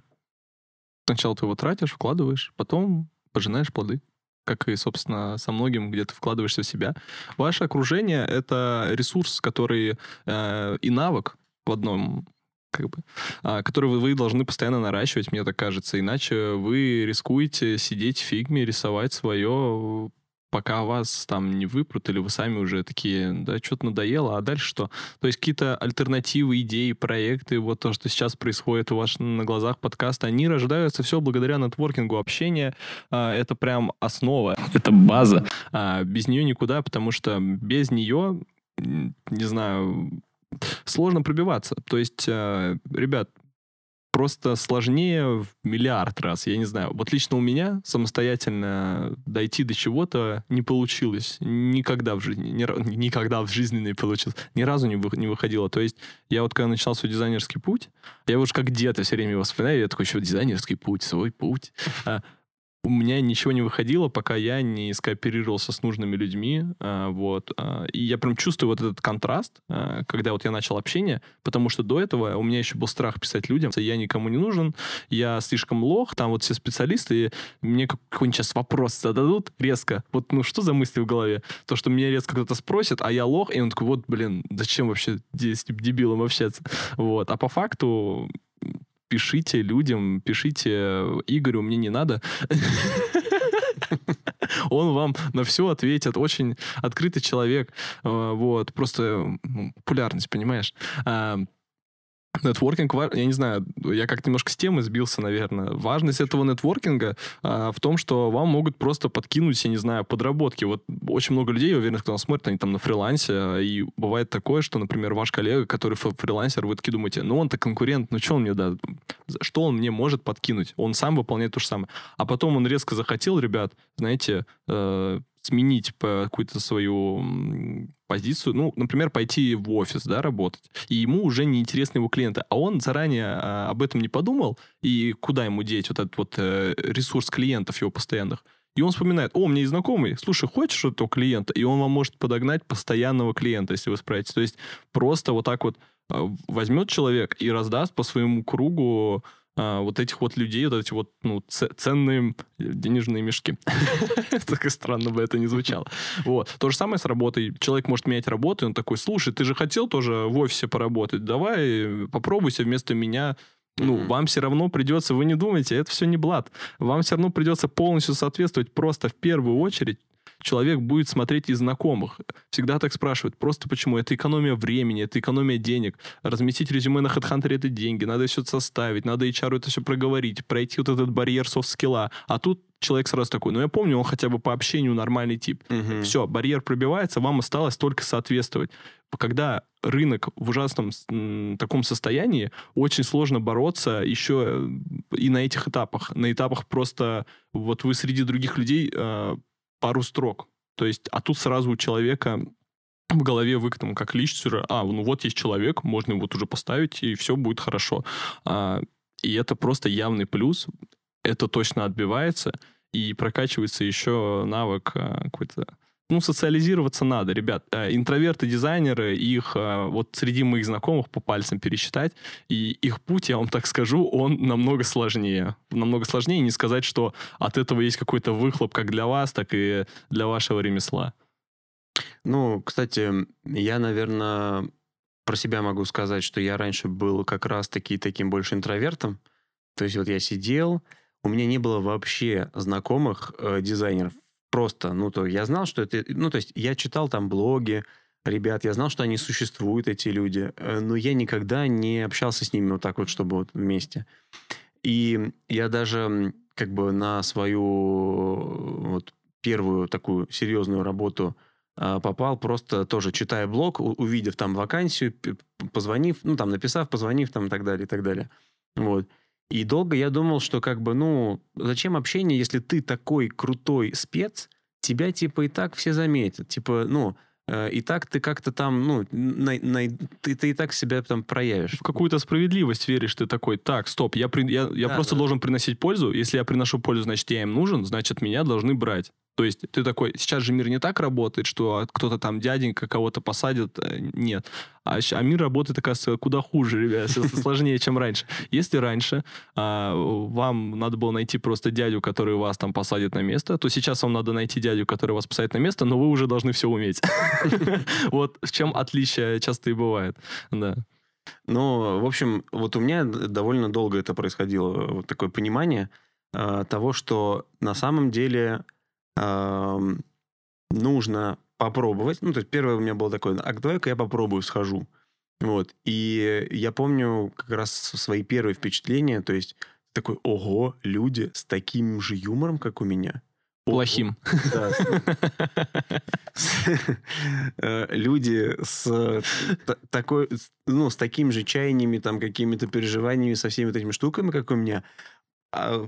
Сначала ты его тратишь, вкладываешь, потом пожинаешь плоды. Как и, собственно, со многим, где ты вкладываешься в себя. Ваше окружение — это ресурс, который и навык в одном, как бы, который вы должны постоянно наращивать, мне так кажется. Иначе вы рискуете сидеть в фигме, рисовать свое, пока вас там не выпрут, или вы сами уже такие, да, что-то надоело, а дальше что? То есть какие-то альтернативы, идеи, проекты, вот то, что сейчас происходит у вас на глазах подкаста, они рождаются все благодаря нетворкингу, общению. Это прям основа, это база. Без нее никуда, потому что без нее, не знаю, сложно пробиваться. То есть, ребят, просто сложнее в миллиард раз, я не знаю. Вот лично у меня самостоятельно дойти до чего-то не получилось. Никогда в жизни, никогда в жизни не получилось. Ни разу не выходило. То есть я вот когда начинал свой дизайнерский путь, я уж как где-то все время его вспоминаю, я такой, что дизайнерский путь, свой путь. У меня ничего не выходило, пока я не скооперировался с нужными людьми. Вот. И я прям чувствую вот этот контраст, когда вот я начал общение, потому что до этого у меня еще был страх писать людям. Я никому не нужен, я слишком лох, там вот все специалисты, и мне какой-нибудь сейчас вопрос зададут резко. Вот, ну, что за мысли в голове? То, что меня резко кто-то спросит, а я лох, и он такой, вот, блин, зачем вообще с дебилом общаться? Вот. А по факту... Пишите людям, пишите Игорю, мне не надо. Он вам на все ответит. Очень открытый человек. Вот. Просто популярность, понимаешь? Нетворкинг, я не знаю, я как-то немножко с темы сбился, наверное. Важность этого нетворкинга в том, что вам могут просто подкинуть, я не знаю, подработки. Вот очень много людей, я уверен, кто нас смотрит, они там на фрилансе, и бывает такое, что, например, ваш коллега, который фрилансер, вы такие думаете, ну он-то конкурент, ну что он мне даст? Что он мне может подкинуть? Он сам выполняет то же самое. А потом он резко захотел, ребят, знаете, сменить какую-то свою позицию, ну, например, пойти в офис, да, работать, и ему уже не интересны его клиенты, а он заранее об этом не подумал, и куда ему деть вот этот вот ресурс клиентов его постоянных, и он вспоминает, о, у меня есть знакомый, слушай, хочешь этого клиента, и он вам может подогнать постоянного клиента, если вы справитесь, то есть просто вот так вот возьмет человек и раздаст по своему кругу вот этих вот людей, вот эти вот, ну, ценные денежные мешки. Так и странно бы это не звучало. Вот. То же самое с работой. Человек может менять работу, и он такой, слушай, ты же хотел тоже в офисе поработать, давай попробуйся вместо меня. Ну, вам все равно придется, вы не думайте, это все не блат. Вам все равно придется полностью соответствовать. Просто в первую очередь человек будет смотреть из знакомых. Всегда так спрашивают. Просто почему? Это экономия времени, это экономия денег. Разместить резюме на HeadHunter — это деньги. Надо все составить, надо HR это все проговорить, пройти вот этот барьер софт-скилла. А тут человек сразу такой, ну я помню, он хотя бы по общению нормальный тип. Угу. Все, барьер пробивается, вам осталось только соответствовать. Когда рынок в ужасном таком состоянии, очень сложно бороться еще и на этих этапах. На этапах просто вот вы среди других людей... пару строк. То есть, а тут сразу у человека в голове выкатом как личность, ну вот есть человек, можно его тут уже поставить, и все будет хорошо. И это просто явный плюс. Это точно отбивается. И прокачивается еще навык какой-то... Ну, социализироваться надо, ребят. Интроверты, дизайнеры, их вот среди моих знакомых по пальцам пересчитать, и их путь, я вам так скажу, он намного сложнее. Намного сложнее, не сказать, что от этого есть какой-то выхлоп как для вас, так и для вашего ремесла. Ну, кстати, я, наверное, про себя могу сказать, что я раньше был как раз-таки таким больше интровертом. То есть вот я сидел, у меня не было вообще знакомых дизайнеров. Просто, ну, то я знал, что это... Ну, то есть я читал там блоги ребят, я знал, что они существуют, эти люди, но я никогда не общался с ними вот так вот, чтобы вот вместе. И я даже как бы на свою вот первую такую серьезную работу попал, просто тоже читая блог, увидев там вакансию, позвонив, ну, там, написав, позвонив там и так далее, и так далее. Вот. И долго я думал, что как бы, ну, зачем общение, если ты такой крутой спец, тебя типа и так все заметят. Типа, ну, и так ты как-то там, ну, ты и так себя там проявишь. В какую-то справедливость веришь, ты такой, так, стоп, я просто должен приносить пользу. Если я приношу пользу, значит, я им нужен, значит, меня должны брать. То есть ты такой, сейчас же мир не так работает, что кто-то там дяденька кого-то посадит. Нет. А мир работает, оказывается, куда хуже, ребят, сложнее, чем раньше. Если раньше вам надо было найти просто дядю, который вас там посадит на место, то сейчас вам надо найти дядю, который вас посадит на место, но вы уже должны все уметь. Вот в чем отличие часто и бывает, да. Ну, в общем, вот у меня довольно долго это происходило, вот такое понимание того, что на самом деле нужно попробовать. Ну, то есть первое у меня было такое, а давай-ка я попробую, схожу. Вот. И я помню как раз свои первые впечатления, то есть такой, ого, люди с таким же юмором, как у меня. Плохим. Люди с такими же чаяниями, там, какими-то переживаниями, со всеми этими штуками, как у меня,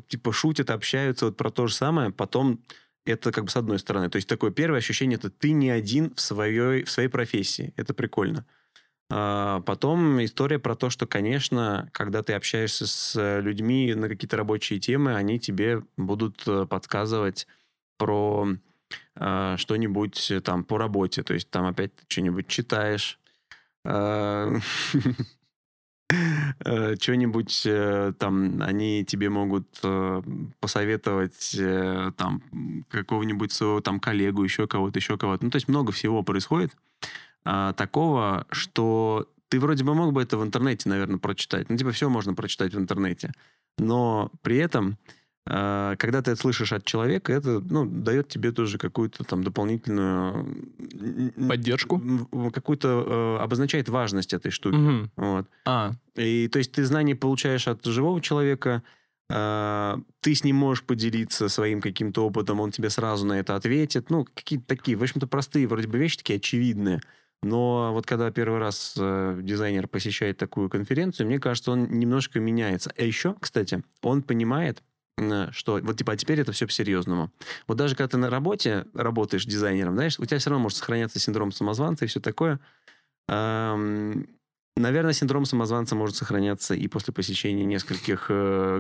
типа шутят, общаются вот про то же самое, потом это как бы с одной стороны. То есть такое первое ощущение, это ты не один в своей профессии. Это прикольно. Потом история про то, что, конечно, когда ты общаешься с людьми на какие-то рабочие темы, они тебе будут подсказывать про что-нибудь там по работе. То есть там опять ты что-нибудь читаешь, что-нибудь там они тебе могут посоветовать там какого-нибудь своего там коллегу, еще кого-то. Ну, то есть много всего происходит такого, что ты вроде бы мог бы это в интернете, наверное, прочитать. Ну, типа, все можно прочитать в интернете. Но при этом, когда ты это слышишь от человека, это, ну, дает тебе тоже какую-то там дополнительную поддержку. Какую-то обозначает важность этой штуки. Угу. Вот. И то есть ты знания получаешь от живого человека, ты с ним можешь поделиться своим каким-то опытом, он тебе сразу на это ответит. Ну, какие-то такие, в общем-то, простые вроде бы вещи, такие очевидные. Но вот когда первый раз дизайнер посещает такую конференцию, мне кажется, он немножко меняется. А еще, кстати, он понимает, что вот типа, а теперь это все по-серьезному. Вот даже когда ты на работе работаешь дизайнером, знаешь, у тебя все равно может сохраняться синдром самозванца и все такое. Наверное, синдром самозванца может сохраняться и после посещения нескольких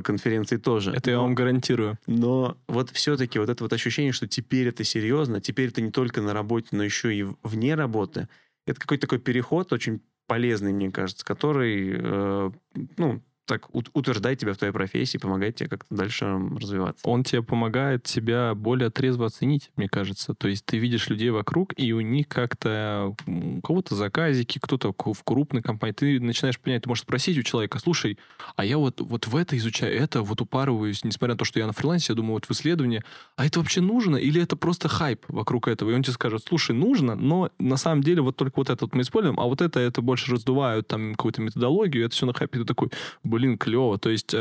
конференций тоже. Это я вам гарантирую. Но вот все-таки вот это вот ощущение, что теперь это серьезно, теперь это не только на работе, но еще и вне работы, это какой-то такой переход очень полезный, мне кажется, который, ну, так утверждает тебя в твоей профессии, помогает тебе как-то дальше развиваться. Он тебе помогает тебя более трезво оценить, мне кажется. То есть ты видишь людей вокруг, и у них как-то... У кого-то заказики, кто-то в крупной компании. Ты начинаешь понять, ты можешь спросить у человека, слушай, а я вот в это изучаю, это вот упарываюсь, несмотря на то, что я на фрилансе, я думаю, вот в исследовании, а это вообще нужно? Или это просто хайп вокруг этого? И он тебе скажет, слушай, нужно, но на самом деле вот только вот это вот мы используем, а вот это больше раздувают там какую-то методологию, это все на хайпе. Ты такой... Блин, клево. То есть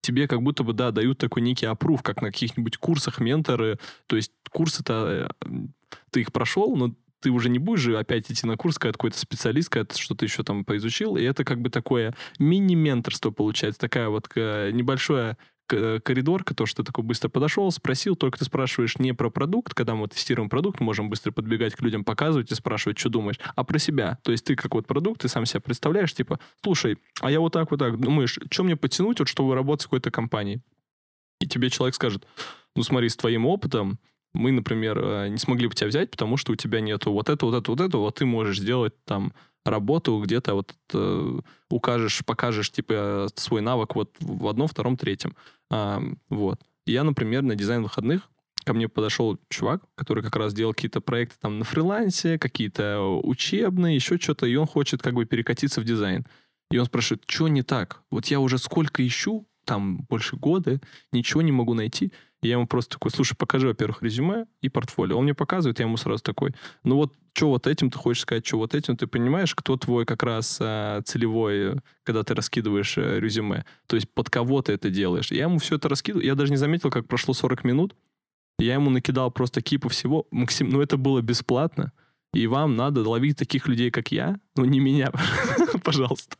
тебе как будто бы, да, дают такой некий аппрув, как на каких-нибудь курсах менторы. То есть курсы-то ты их прошел, но ты уже не будешь же опять идти на курс, когда какой-то специалист, когда что-то еще там поизучил. И это как бы такое мини-менторство получается. Такая вот небольшая коридорка, то, что ты такой быстро подошел, спросил, только ты спрашиваешь не про продукт, когда мы тестируем продукт, мы можем быстро подбегать к людям, показывать и спрашивать, что думаешь, а про себя. То есть ты как вот продукт, ты сам себя представляешь, типа, слушай, а я вот так думаешь, что мне подтянуть, вот, чтобы работать с какой-то компанией? И тебе человек скажет, ну смотри, с твоим опытом мы, например, не смогли бы тебя взять, потому что у тебя нету вот это, вот ты можешь сделать там работу, где-то вот укажешь, покажешь, типа, свой навык вот в одном, втором, третьем. Вот. Я, например, на дизайн-выходных ко мне подошел чувак, который как раз делал какие-то проекты там на фрилансе, какие-то учебные, еще что-то, и он хочет как бы перекатиться в дизайн. И он спрашивает, что не так? Вот я уже сколько ищу, там, больше года, ничего не могу найти. И я ему просто такой, слушай, покажи, во-первых, резюме и портфолио. Он мне показывает, я ему сразу такой, ну вот, что вот этим ты хочешь сказать, что вот этим, ты понимаешь, кто твой как раз целевой, когда ты раскидываешь резюме. То есть под кого ты это делаешь. Я ему все это раскидываю, я даже не заметил, как прошло 40 минут. Я ему накидал просто кипу всего. Ну, это было бесплатно. И вам надо ловить таких людей, как я. Ну, не меня, пожалуйста.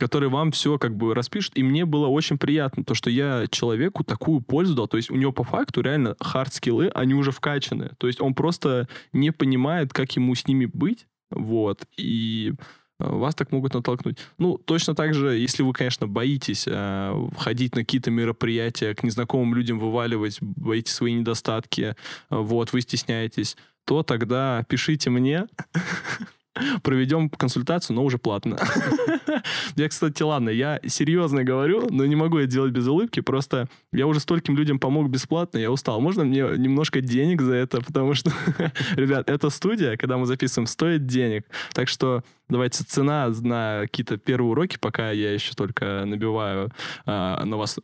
Который вам все как бы распишет. И мне было очень приятно, то, что я человеку такую пользу дал. То есть у него по факту реально хард-скиллы, они уже вкачаны. То есть он просто не понимает, как ему с ними быть. Вот. И вас так могут натолкнуть. Ну, точно так же, если вы, конечно, боитесь ходить на какие-то мероприятия, к незнакомым людям вываливать, боитесь свои недостатки, вот, вы стесняетесь, то тогда пишите мне, проведем консультацию, но уже платно. Я, кстати, ладно, я серьезно говорю, но не могу это делать без улыбки, просто я уже стольким людям помог бесплатно, я устал. Можно мне немножко денег за это? Потому что, ребят, эта студия, когда мы записываем, стоит денег. Так что давайте цена на какие-то первые уроки, пока я еще только набиваю на вас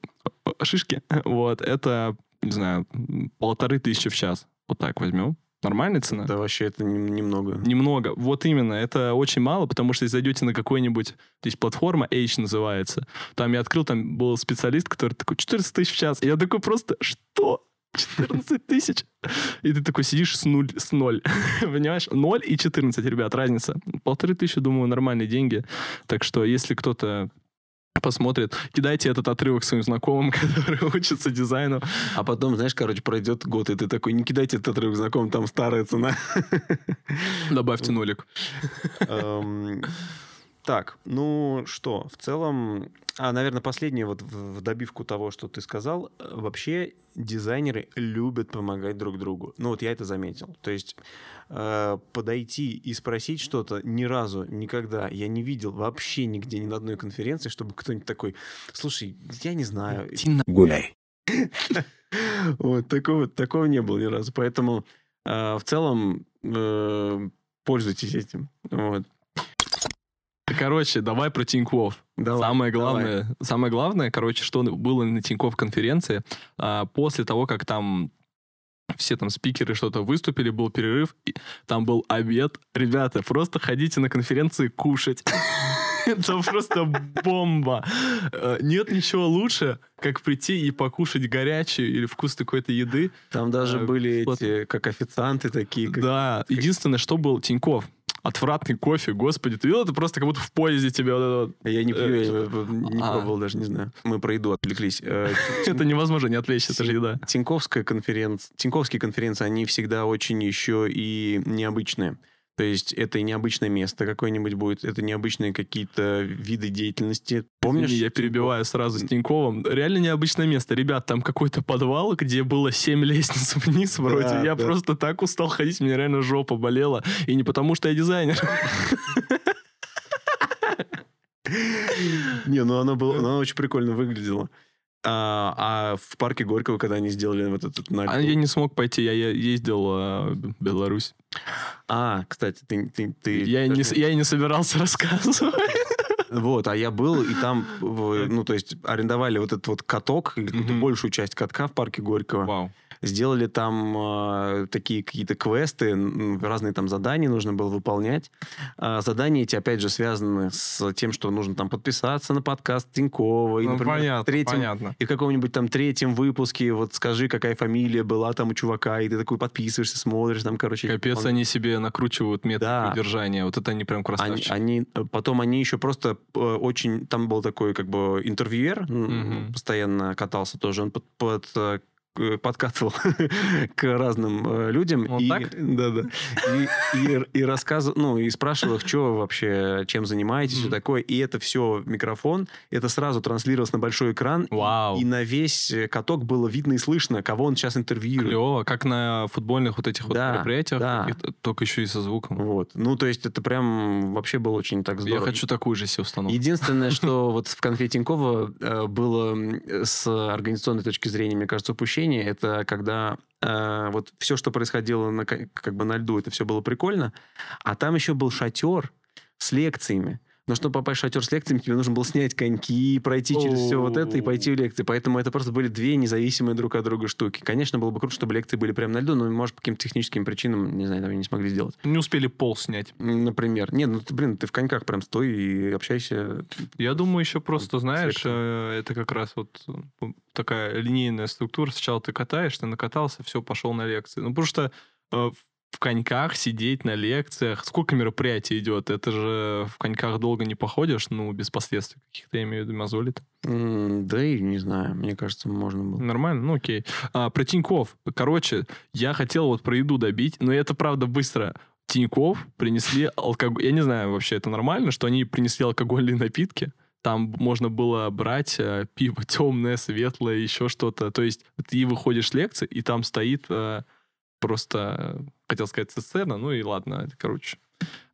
шишки, вот, это, не знаю, 1500 в час. Вот так возьмем. Нормальная цена? Да, вообще, это немного. Немного. Вот именно. Это очень мало, потому что если зайдете на какой-нибудь... Здесь платформа H называется. Там я открыл, там был специалист, который такой, 14 000 в час. И я такой просто, что? 14 000? И ты такой сидишь с ноль. Понимаешь? 0 и 14, ребят, разница. 1500, думаю, нормальные деньги. Так что, если кто-то посмотрит, кидайте этот отрывок своим знакомым, которые учатся дизайну. А потом, знаешь, короче, пройдет год, и ты такой, не кидайте этот отрывок знакомым, там старая цена. Добавьте нолик. Так, ну что, в целом... наверное, последнее вот в добивку того, что ты сказал. Вообще дизайнеры любят помогать друг другу. Ну вот я это заметил. То есть подойти и спросить что-то ни разу, никогда я не видел вообще нигде, ни на одной конференции, чтобы кто-нибудь такой, слушай, я не знаю. Гуляй. Вот, такого не было ни разу. Поэтому в целом пользуйтесь этим. Вот. Короче, давай про Тинькофф. Давай, самое главное, короче, что было на Тинькофф конференции. После того, как там все там спикеры что-то выступили, был перерыв, там был обед. Ребята, просто ходите на конференции кушать. Это просто бомба. Нет ничего лучше, как прийти и покушать горячую или вкусной какой-то еды. Там даже были эти, как официанты такие. Да, единственное, что был Тинькофф. Отвратный кофе, господи, ты видел? Это просто как будто в поезде тебя... Я не пью, я не пробовал, даже не знаю. Мы про еду отвлеклись. Это невозможно не отвлечься, это же еда. Тинькоффские конференции, они всегда очень еще и необычные. То есть это необычное место какое-нибудь будет, это необычные какие-то виды деятельности. Помнишь? Я перебиваю сразу с Тиньковым. Реально необычное место. Ребят, там какой-то подвал, где было 7 лестниц вниз вроде. Да, я просто так устал ходить, мне реально жопа болела. И не потому, что я дизайнер. Не, ну оно очень прикольно выглядело. А в парке Горького, когда они сделали вот этот налет... Я не смог пойти, я ездил в Беларусь. Кстати, ты... Я и не собирался рассказывать. Вот, а я был, и там, ну, то есть, арендовали вот этот вот каток, большую часть катка в парке Горького. Вау. Сделали там такие какие-то квесты, разные там задания нужно было выполнять. Задания эти, опять же, связаны с тем, что нужно там подписаться на подкаст Тинькова. И, например, понятно. И в каком-нибудь там 3-м выпуске вот скажи, какая фамилия была там у чувака, и ты такой подписываешься, смотришь там, короче. Капец, они себе накручивают метод удержания. Вот это они прям красавчики. Потом они еще просто очень... Там был такой как бы интервьюер, постоянно катался тоже, он подкатывал к разным людям. Вот и, так? Да. И рассказывал, ну, и спрашивал их, что вообще, чем занимаетесь, все такое. И это все микрофон. Это сразу транслировалось на большой экран. Вау. И на весь каток было видно и слышно, кого он сейчас интервьюирует. Клево, как на футбольных вот этих вот мероприятиях. Да. Только еще и со звуком. Вот. Ну, то есть, это прям вообще было очень так здорово. Я хочу такую же себе установку. Единственное, что вот в конфе Тинькова было с организационной точки зрения, мне кажется, упущение. Это когда вот все, что происходило на льду, это все было прикольно, а там еще был шатер с лекциями. Но чтобы попасть в шатер с лекциями, тебе нужно было снять коньки, пройти через все вот это и пойти в лекции. Поэтому это просто были две независимые друг от друга штуки. Конечно, было бы круто, чтобы лекции были прямо на льду, но, может, по каким-то техническим причинам, не знаю, там не смогли сделать. Не успели пол снять. Например. Нет, ну, ты в коньках прям стой и общайся. Я думаю, еще просто, знаешь, это как раз вот такая линейная структура. Сначала ты катаешь, ты накатался, все, пошел на лекции. Ну, потому что... в коньках сидеть на лекциях. Сколько мероприятий идет? Это же в коньках долго не походишь, ну, без последствий каких-то, я имею в виду, мозолит. Да и не знаю, мне кажется, можно было. Нормально? Ну, окей. Про Тинькофф. Короче, я хотел вот про еду добить, но это, правда, быстро. Тинькофф принесли алкоголь. Я не знаю, вообще это нормально, что они принесли алкогольные напитки. Там можно было брать пиво темное, светлое, еще что-то. То есть ты выходишь с лекции, и там стоит просто, хотел сказать, сцена, ну и ладно, короче.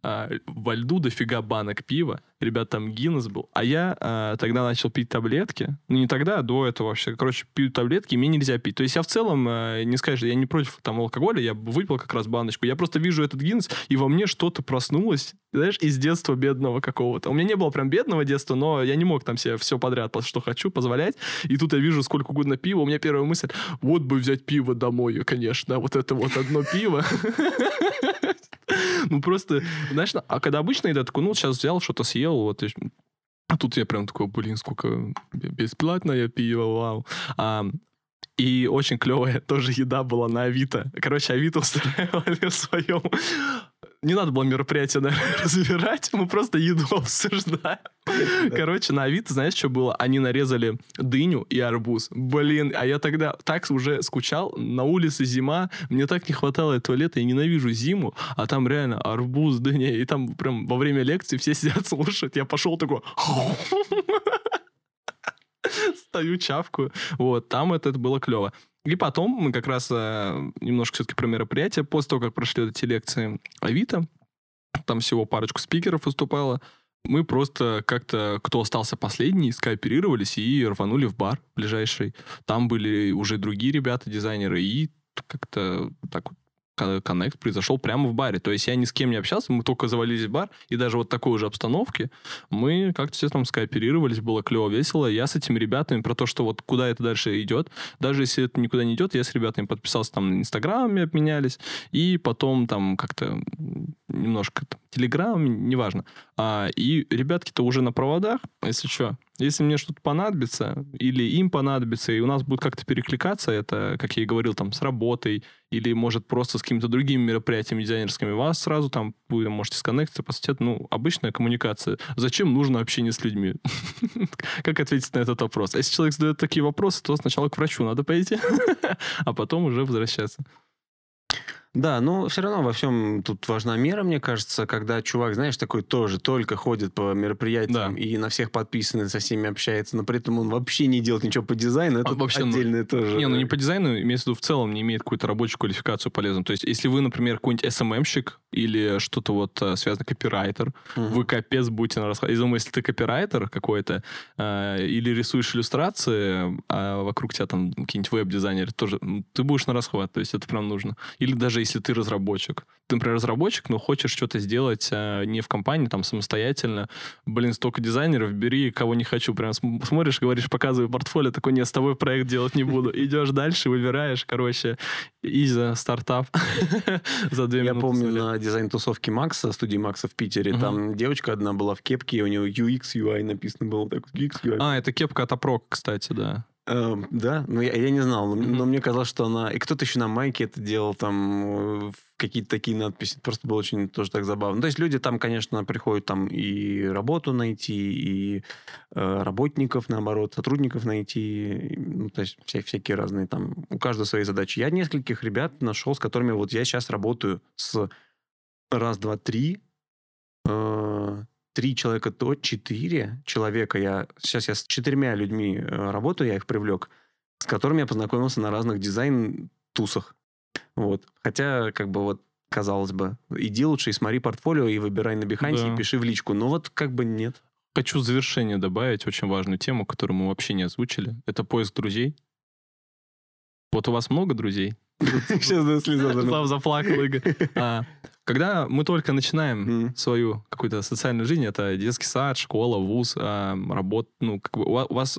Во льду дофига банок пива. Ребят, там Гиннес был. А я тогда начал пить таблетки. Ну, не тогда, а до этого вообще. Короче, пью таблетки, мне нельзя пить. То есть я в целом, не скажешь, я не против там алкоголя, я выпил как раз баночку. Я просто вижу этот Гиннес, и во мне что-то проснулось, знаешь, из детства бедного какого-то. У меня не было прям бедного детства, но я не мог там себе все подряд, что хочу, позволять. И тут я вижу сколько угодно пива. У меня первая мысль, вот бы взять пиво домой, конечно. Вот это вот одно пиво. Ну, просто, знаешь, а когда обычно еда, такой, ну, сейчас взял, что-то съел, вот, и... а тут я прям такой, блин, сколько бесплатно я пиво, вау. И очень клевая тоже еда была на Авито. Короче, Авито устраивали в своем... Не надо было мероприятие, наверное, разбирать, мы просто еду обсуждаем. Короче, на Авито, знаешь, что было? Они нарезали дыню и арбуз. Блин, а я тогда так уже скучал. На улице зима, мне так не хватало этого лета, я ненавижу зиму, а там реально арбуз, дыня, и там прям во время лекции все сидят, слушают. Я пошел такой... Стою, чавкую. Вот, там это было клево. И потом мы как раз немножко все-таки про мероприятия. После того, как прошли эти лекции Авито, там всего парочку спикеров выступало, мы просто как-то, кто остался последний, скооперировались и рванули в бар ближайший. Там были уже другие ребята, дизайнеры, и как-то так вот коннект произошел прямо в баре. То есть я ни с кем не общался, мы только завалились в бар, и даже вот такой же обстановке мы как-то все там скооперировались, было клево, весело. Я с этими ребятами про то, что вот куда это дальше идет, даже если это никуда не идет, я с ребятами подписался там на Инстаграме, обменялись, и потом там как-то немножко Телеграм, неважно. И ребятки-то уже на проводах, если что. Если мне что-то понадобится, или им понадобится, и у нас будет как-то перекликаться, это, как я и говорил, там, с работой, или, может, просто с какими-то другими мероприятиями дизайнерскими, вас сразу там, вы можете сконнектиться, по сути, ну, обычная коммуникация. Зачем нужно общение с людьми? Как ответить на этот вопрос? Если человек задает такие вопросы, то сначала к врачу надо пойти, а потом уже возвращаться. Да, но все равно во всем тут важна мера, мне кажется, когда чувак, знаешь, такой тоже только ходит по мероприятиям, да, и на всех подписан, со всеми общается, но при этом он вообще не делает ничего по дизайну, это вообще отдельное тоже. Не, ну не по дизайну, имеется в виду в целом не имеет какую-то рабочую квалификацию полезную. То есть, если вы, например, какой-нибудь СММщик или что-то вот связано, копирайтер, вы капец будете на расход. Я думаю, если ты копирайтер какой-то или рисуешь иллюстрации, а вокруг тебя там какие-нибудь веб-дизайнеры, тоже ты будешь на расхват, то есть это прям нужно. Или даже если ты разработчик. Ты, например, разработчик, но хочешь что-то сделать не в компании, там, самостоятельно. Блин, столько дизайнеров, бери, кого не хочу. Прям смотришь, говоришь, показывай портфолио, такой, нет, с тобой проект делать не буду. Идешь дальше, выбираешь, короче, изи, стартап за 2 минуты. Я помню на дизайн-тусовке Макса, студии Макса в Питере, там девочка одна была в кепке, у нее UX, UI написано было. А, это кепка от Апрок, кстати, да. Да, но я не знал, но мне казалось, что она... И кто-то еще на майке это делал, там какие-то такие надписи. Это просто было очень тоже так забавно. То есть люди там, конечно, приходят там и работу найти, и работников, наоборот, сотрудников найти. Ну, то есть всякие разные там... У каждого свои задачи. Я нескольких ребят нашел, с которыми вот я сейчас работаю с раз, два, три... 4 человека. Сейчас я с 4 людьми работаю, я их привлек, с которыми я познакомился на разных дизайн-тусах. Вот. Хотя, как бы, вот, казалось бы, иди лучше и смотри портфолио, и выбирай на Бехансе, да, и пиши в личку. Но вот как бы нет. Хочу в завершение добавить очень важную тему, которую мы вообще не озвучили. Это поиск друзей. Вот у вас много друзей? Сейчас слеза заплакал. Когда мы только начинаем свою какую-то социальную жизнь, это детский сад, школа, вуз, работа, ну, как бы у вас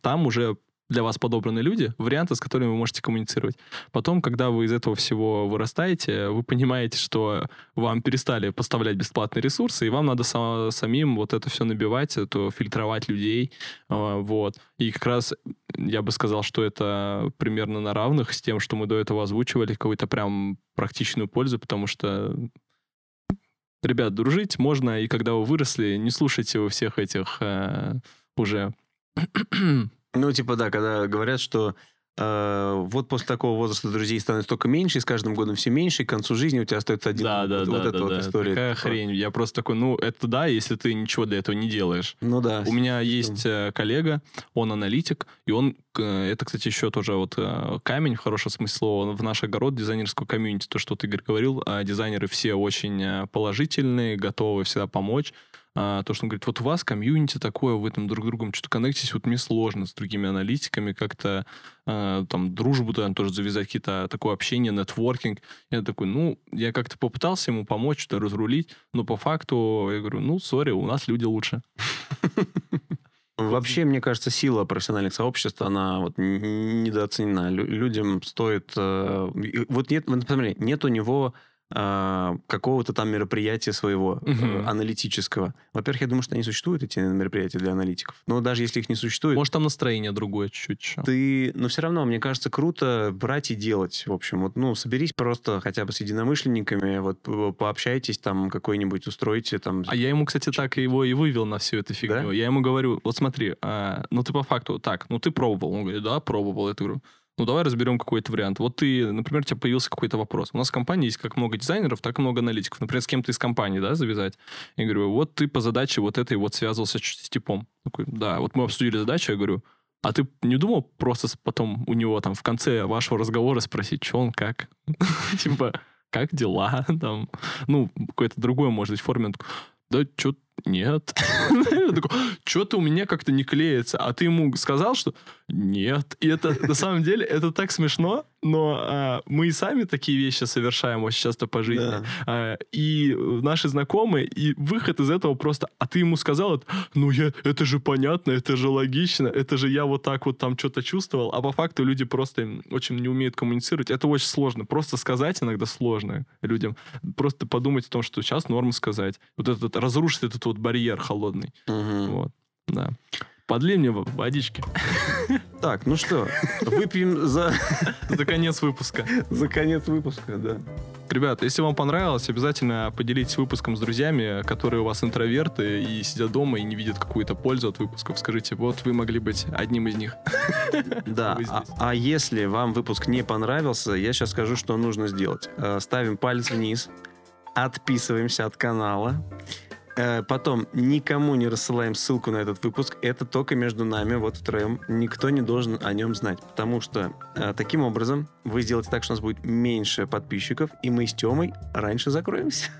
там уже для вас подобраны люди, варианты, с которыми вы можете коммуницировать. Потом, когда вы из этого всего вырастаете, вы понимаете, что вам перестали поставлять бесплатные ресурсы, и вам надо самим вот это все набивать, это фильтровать людей. Вот. И как раз я бы сказал, что это примерно на равных с тем, что мы до этого озвучивали, какую-то прям практичную пользу, потому что... Ребят, дружить можно, и когда вы выросли, не слушайте вы всех этих уже... Ну, типа, да, когда говорят, что вот после такого возраста друзей становится только меньше, и с каждым годом все меньше, и к концу жизни у тебя остается один. Да, вот эта история. Такая хрень. Я просто такой, ну, это да, если ты ничего для этого не делаешь. Ну да. У меня есть коллега, он аналитик, и он, это, кстати, еще тоже вот камень, в хорошем смысле слова, в наш огород дизайнерского комьюнити, то, что ты, Игорь, говорил, дизайнеры все очень положительные, готовы всегда помочь. То, что он говорит, вот у вас комьюнити такое, вы там друг с другом что-то коннектитесь, вот мне сложно с другими аналитиками как-то там дружбу там тоже завязать, какие-то такое общение, нетворкинг. Я такой, ну, я как-то попытался ему помочь, что-то разрулить, но по факту я говорю, ну, сори, у нас люди лучше. Вообще, мне кажется, сила профессиональных сообществ, она вот недооценена. Людям стоит... Вот нет у него... какого-то там мероприятия своего аналитического. Во-первых, я думаю, что они существуют, эти мероприятия для аналитиков. Но даже если их не существует... Может, там настроение другое чуть-чуть еще. Но все равно, мне кажется, круто брать и делать. В общем, вот, ну, соберись просто хотя бы с единомышленниками, вот, пообщайтесь там какой-нибудь, устройте там... А я ему, кстати, так его и вывел на всю эту фигню. Да? Я ему говорю, вот смотри, ну, ты по факту так, ну, ты пробовал. Он говорит, да, пробовал. Я говорю, ну, давай разберем какой-то вариант. Вот ты, например, у тебя появился какой-то вопрос. У нас в компании есть как много дизайнеров, так и много аналитиков. Например, с кем-то из компании, да, завязать. Я говорю, вот ты по задаче вот этой вот связывался с типом. Такой, да, вот мы обсудили задачу, я говорю, а ты не думал просто потом у него там в конце вашего разговора спросить, что он, как? Типа, как дела? Там, ну, какой-то другой, может быть, форме. Да, что-то нет. Что-то у меня как-то не клеится. А ты ему сказал, что нет. И это, на самом деле, это так смешно, но мы и сами такие вещи совершаем очень часто по жизни. Да. И наши знакомые, и выход из этого просто, а ты ему сказал, ну, это же понятно, это же логично, это же я вот так вот там что-то чувствовал, а по факту люди просто очень не умеют коммуницировать. Это очень сложно. Просто сказать иногда сложно людям. Просто подумать о том, что сейчас норма сказать. Вот этот разрушить этот вот барьер холодный. Угу. Вот, да. Подлей мне водички. Так, ну что, выпьем за... За конец выпуска. За конец выпуска, да. Ребят, если вам понравилось, обязательно поделитесь выпуском с друзьями, которые у вас интроверты и сидят дома и не видят какую-то пользу от выпусков. Скажите, вот вы могли быть одним из них. Да, а если вам выпуск не понравился, я сейчас скажу, что нужно сделать. Ставим палец вниз, отписываемся от канала. Потом никому не рассылаем ссылку на этот выпуск. Это только между нами, вот втроем. Никто не должен о нем знать. Потому что таким образом вы сделаете так, что у нас будет меньше подписчиков, и мы с Тёмой раньше закроемся.